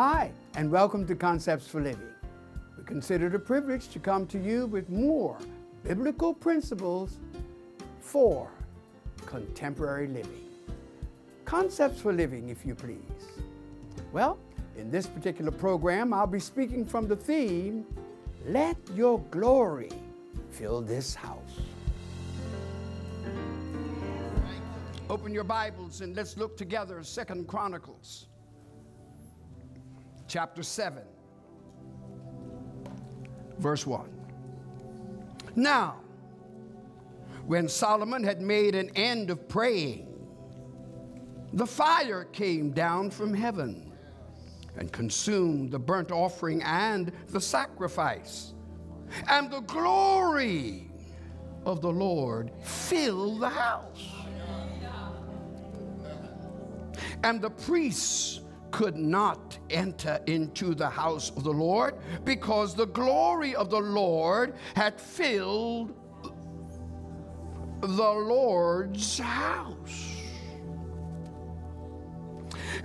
Hi, and welcome to Concepts for Living. We consider it a privilege to come to you with more biblical principles for contemporary living. Concepts for Living, if you please. Well, in this particular program, I'll be speaking from the theme, Let Your Glory Fill This House. Open your Bibles and let's look together, 2 Chronicles, chapter 7, verse 1. Now, when Solomon had made an end of praying, the fire came down from heaven and consumed the burnt offering and the sacrifice, and the glory of the Lord filled the house. And the priests could not enter into the house of the Lord because the glory of the Lord had filled the Lord's house.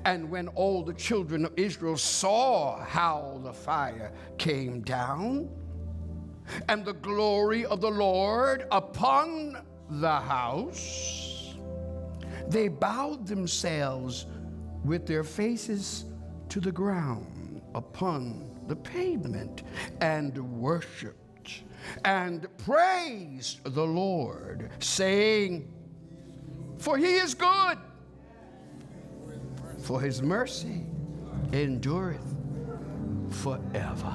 And when all the children of Israel saw how the fire came down and the glory of the Lord upon the house, they bowed themselves with their faces to the ground upon the pavement and worshiped and praised the Lord, saying, "For he is good, for his mercy endureth forever."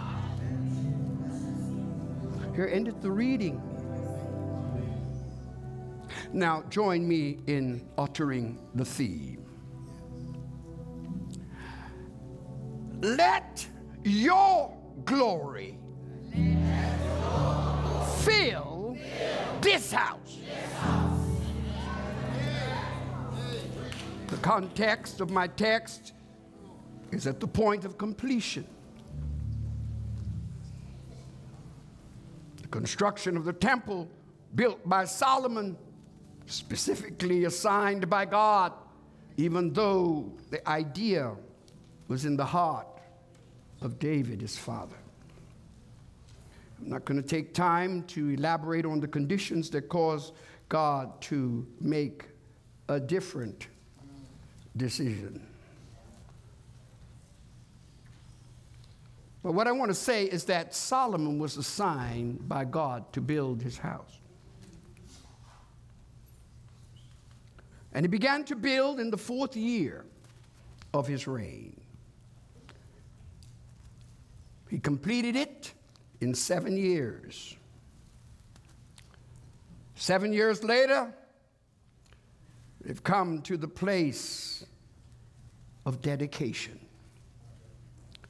Here endeth the reading. Now, join me in uttering the theme. Let your glory fill this house. The context of my text is at the point of completion. The construction of the temple built by Solomon, specifically assigned by God, even though the idea was in the heart of David, his father. I'm not going to take time to elaborate on the conditions that caused God to make a different decision. But what I want to say is that Solomon was assigned by God to build his house. And he began to build in the fourth year of his reign. He completed it in 7 years. 7 years later, they've come to the place of dedication.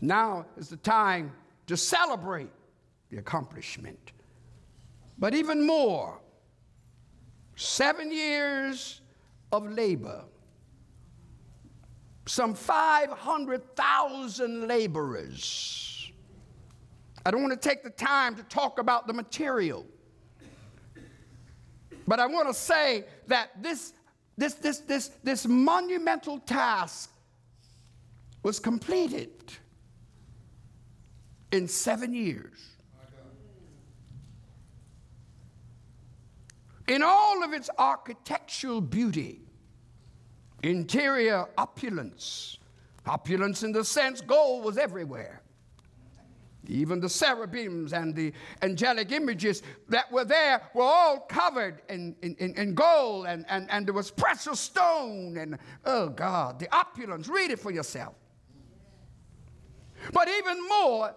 Now is the time to celebrate the accomplishment. But even more, 7 years of labor, some 500,000 laborers. I don't want to take the time to talk about the material, but I want to say that this monumental task was completed in 7 years. In all of its architectural beauty, interior opulence, opulence in the sense gold was everywhere. Even the cherubims and the angelic images that were there were all covered in gold, and there was precious stone, and oh God, the opulence, read it for yourself. But even more,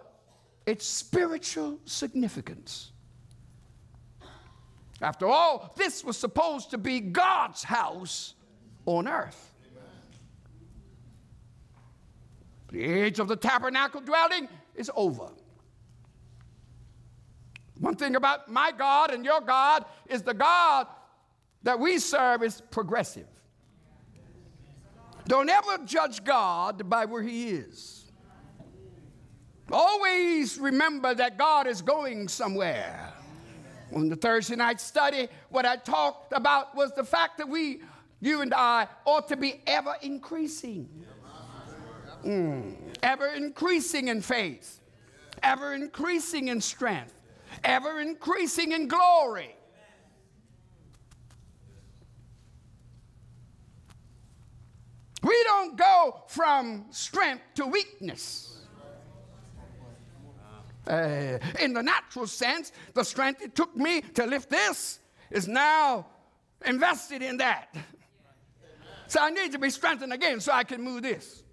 its spiritual significance. After all, this was supposed to be God's house on earth. The age of the tabernacle dwelling is over. One thing about my God and your God is the God that we serve is progressive. Don't ever judge God by where he is. Always remember that God is going somewhere. On the Thursday night study, what I talked about was the fact that you and I ought to be ever increasing. Ever increasing in faith, ever increasing in strength, ever increasing in glory. We don't go from strength to weakness. In the natural sense, the strength it took me to lift this is now invested in that. So I need to be strengthened again so I can move this.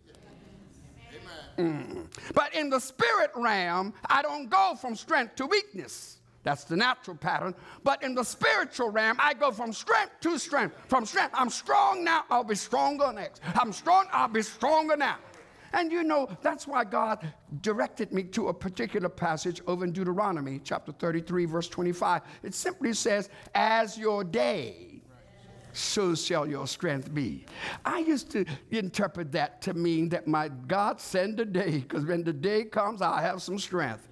But in the spirit realm, I don't go from strength to weakness. That's the natural pattern. But in the spiritual realm, I go from strength to strength. From strength, I'm strong now, I'll be stronger next. I'm strong, I'll be stronger now. And you know, that's why God directed me to a particular passage over in Deuteronomy chapter 33, verse 25. It simply says, as your day, so shall your strength be. I used to interpret that to mean that my God send a day, because when the day comes, I'll have some strength.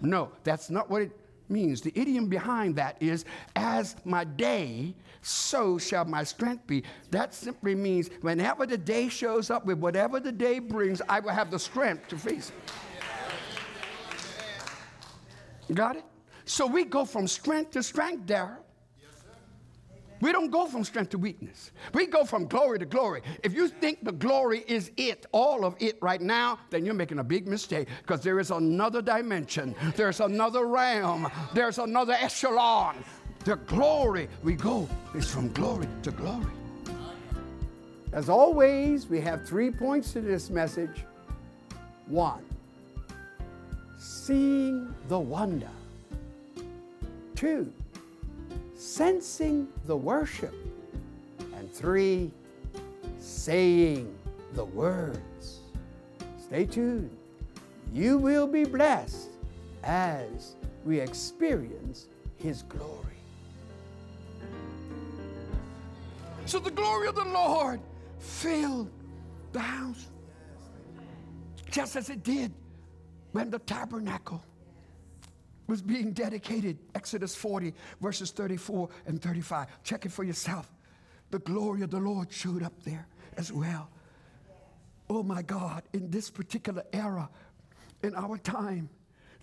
No, that's not what it means. The idiom behind that is, as my day, so shall my strength be. That simply means whenever the day shows up with whatever the day brings, I will have the strength to face it. Got it? So we go from strength to strength, Darryl. We don't go from strength to weakness. We go from glory to glory. If you think the glory is it, all of it right now, then you're making a big mistake, because there is another dimension. There's another realm. There's another echelon. The glory we go is from glory to glory. As always, we have 3 points to this message. 1, seeing the wonder. 2, sensing the worship. And 3, saying the words. Stay tuned. You will be blessed as we experience His glory. So the glory of the Lord filled the house, just as it did when the tabernacle was being dedicated. Exodus 40, verses 34 and 35. Check it for yourself. The glory of the Lord showed up there as well. Oh my God, in this particular era, in our time,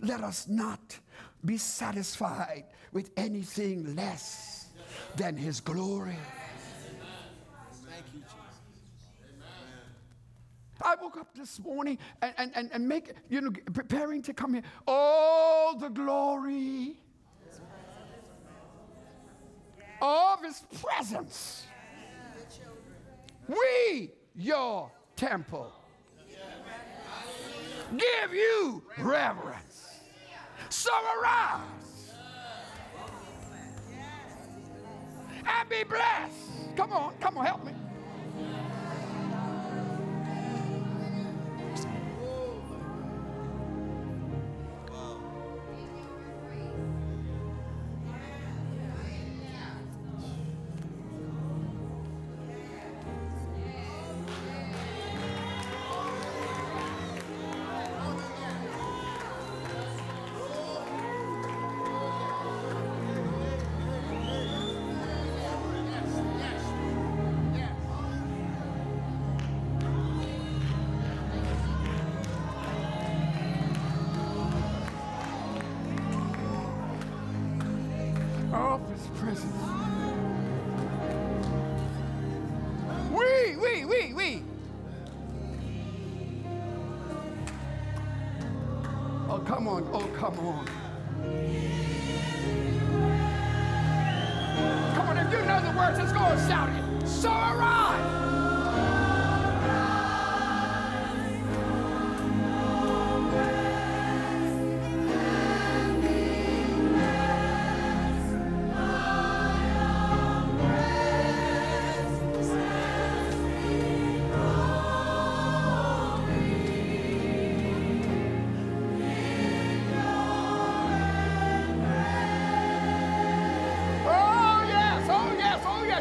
let us not be satisfied with anything less than His glory. Thank you, Jesus. I woke up this morning and preparing to come here. Oh, the glory of His presence. We, your temple, give you reverence. So arise and be blessed. Come on, come on, help me.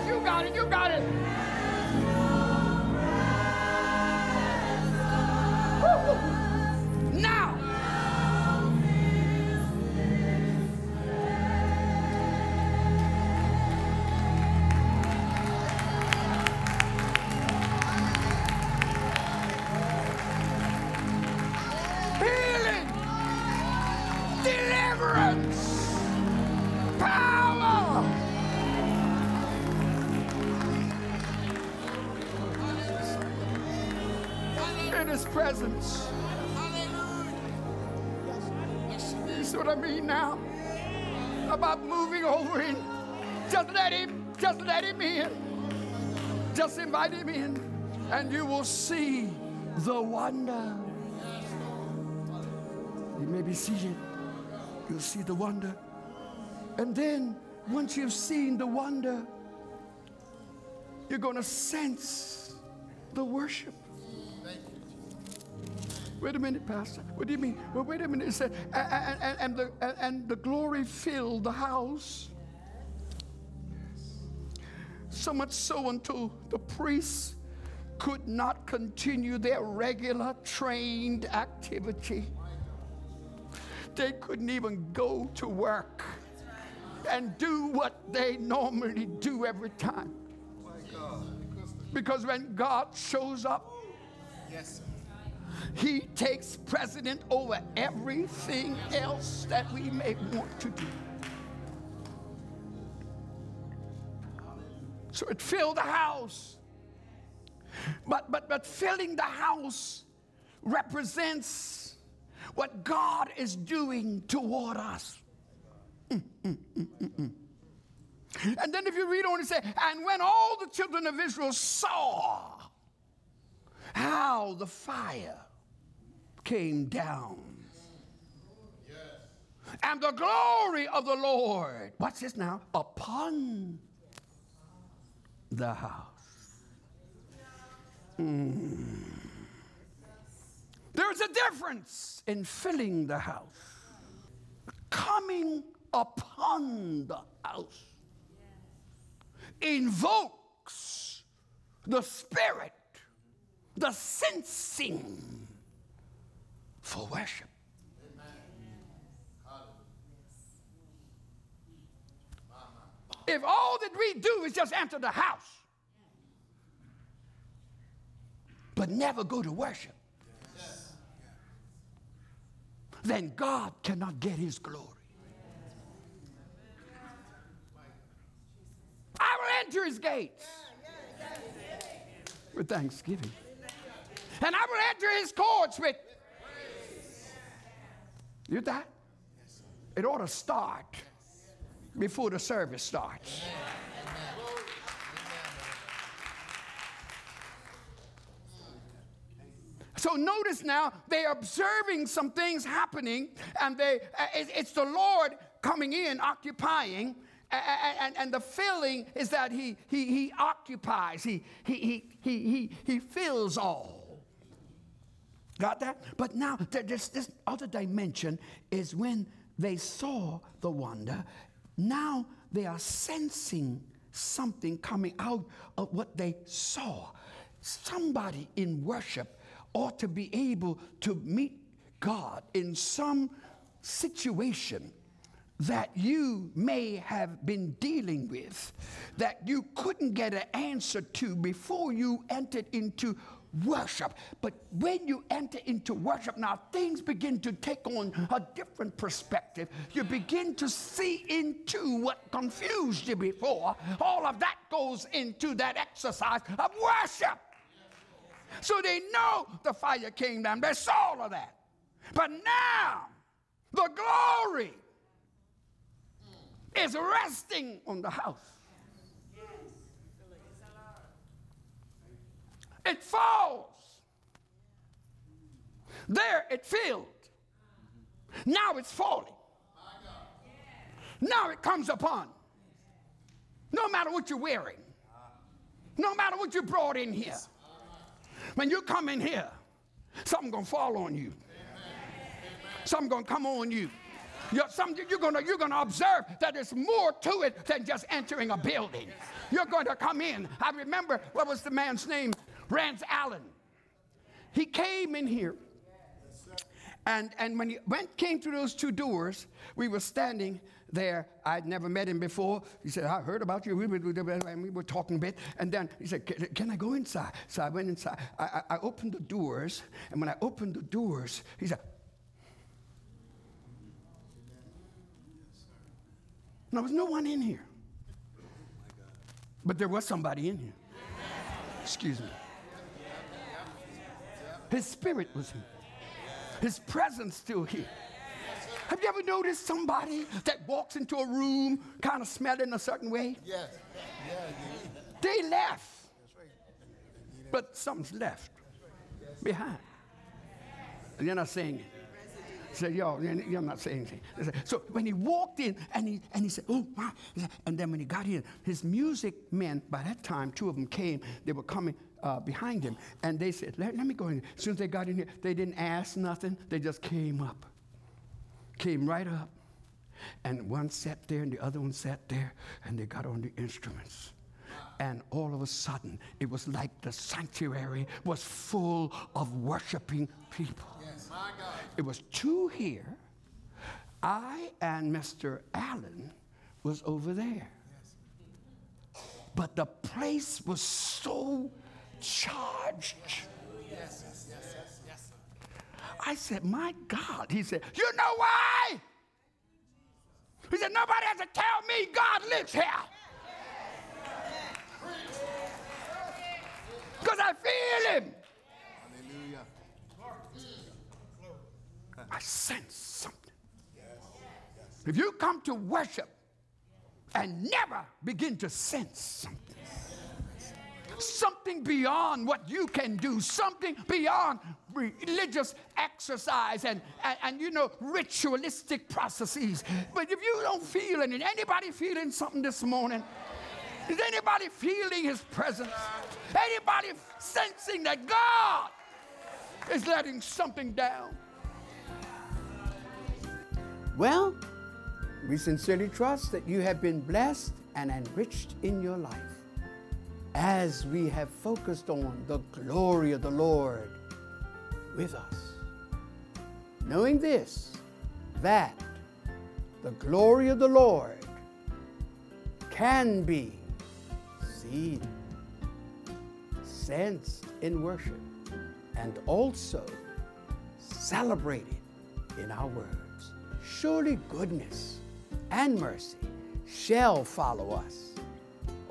You got it, you got it. his presence. You see what I mean now? About moving over in. Just let him in. Just invite him in. And you will see the wonder. You may be seated. You'll see the wonder. And then once you've seen the wonder, you're going to sense the worship. Wait a minute, Pastor. What do you mean? Well, wait a minute. It said, and the glory filled the house. So much so until the priests could not continue their regular trained activity. They couldn't even go to work and do what they normally do every time. Because when God shows up, he takes precedent over everything else that we may want to do. So it filled the house. But filling the house represents what God is doing toward us. And then if you read on, it says, and when all the children of Israel saw how the fire came down, and the glory of the Lord, watch this now, upon the house. There's a difference in filling the house, coming upon the house, invokes the spirit, the sensing for worship. If all that we do is just enter the house, but never go to worship, then God cannot get his glory. I will enter his gates with thanksgiving, and I will enter his courts with praise. You hear that? It ought to start before the service starts. So notice now, they're observing some things happening, and it's the Lord coming in, occupying, and the feeling is that he occupies, he fills all. Got that? But now this other dimension is when they saw the wonder. Now they are sensing something coming out of what they saw. Somebody in worship ought to be able to meet God in some situation that you may have been dealing with, that you couldn't get an answer to before you entered into worship. But when you enter into worship, now things begin to take on a different perspective. You begin to see into what confused you before. All of that goes into that exercise of worship. So they know the fire came down. They saw all of that. But now the glory is resting on the house. It falls. There it filled. Now it's falling. Now it comes upon. No matter what you're wearing. No matter what you brought in here. When you come in here, something's going to fall on you. Something's going to come on you. You're going to observe that there's more to it than just entering a building. You're going to come in. I remember, what was the man's name? Rance Allen. He came in here. And when he came through those two doors, we were standing there. I'd never met him before. He said, I heard about you. We were talking a bit. And then he said, can I go inside? So I went inside. I opened the doors. And when I opened the doors, he said, there was no one in here. But there was somebody in here. Excuse me. His spirit was here. His presence still here. Have you ever noticed somebody that walks into a room kind of smelling a certain way? Yes. They left. But something's left behind. And you're not saying it. Said, y'all, you're not saying anything. So when he walked in and he said, oh, wow. And then when he got here, his music men, by that time, two of them came. They were coming behind him. And they said, let me go in. As soon as they got in here, they didn't ask nothing. They just came up. Came right up. And one sat there and the other one sat there. And they got on the instruments. And all of a sudden, it was like the sanctuary was full of worshiping people. Yes, my God. It was two here. I and Mr. Allen was over there. Yes. But the place was so charged. Yes, yes, yes, yes, yes. I said, my God. He said, you know why? He said, nobody has to tell me God lives here. Because I feel him. Hallelujah. I sense something. Yes. Yes. If you come to worship and never begin to sense something, yes. Something beyond what you can do, something beyond religious exercise and you know, ritualistic processes. But if you don't feel anything, anybody feeling something this morning? Is anybody feeling his presence? Anybody sensing that God is letting something down? Well, we sincerely trust that you have been blessed and enriched in your life as we have focused on the glory of the Lord with us. Knowing this, that the glory of the Lord can be sensed in worship and also celebrated in our words. Surely goodness and mercy shall follow us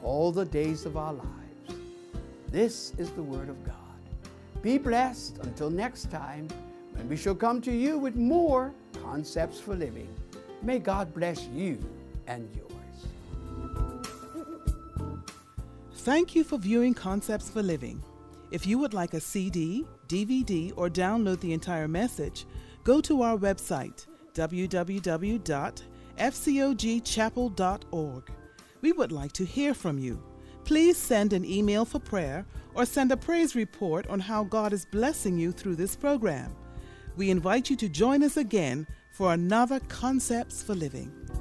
all the days of our lives. This is the word of God. Be blessed until next time when we shall come to you with more Concepts for Living. May God bless you and yours. Thank you for viewing Concepts for Living. If you would like a CD, DVD, or download the entire message, go to our website, www.fcogchapel.org. We would like to hear from you. Please send an email for prayer or send a praise report on how God is blessing you through this program. We invite you to join us again for another Concepts for Living.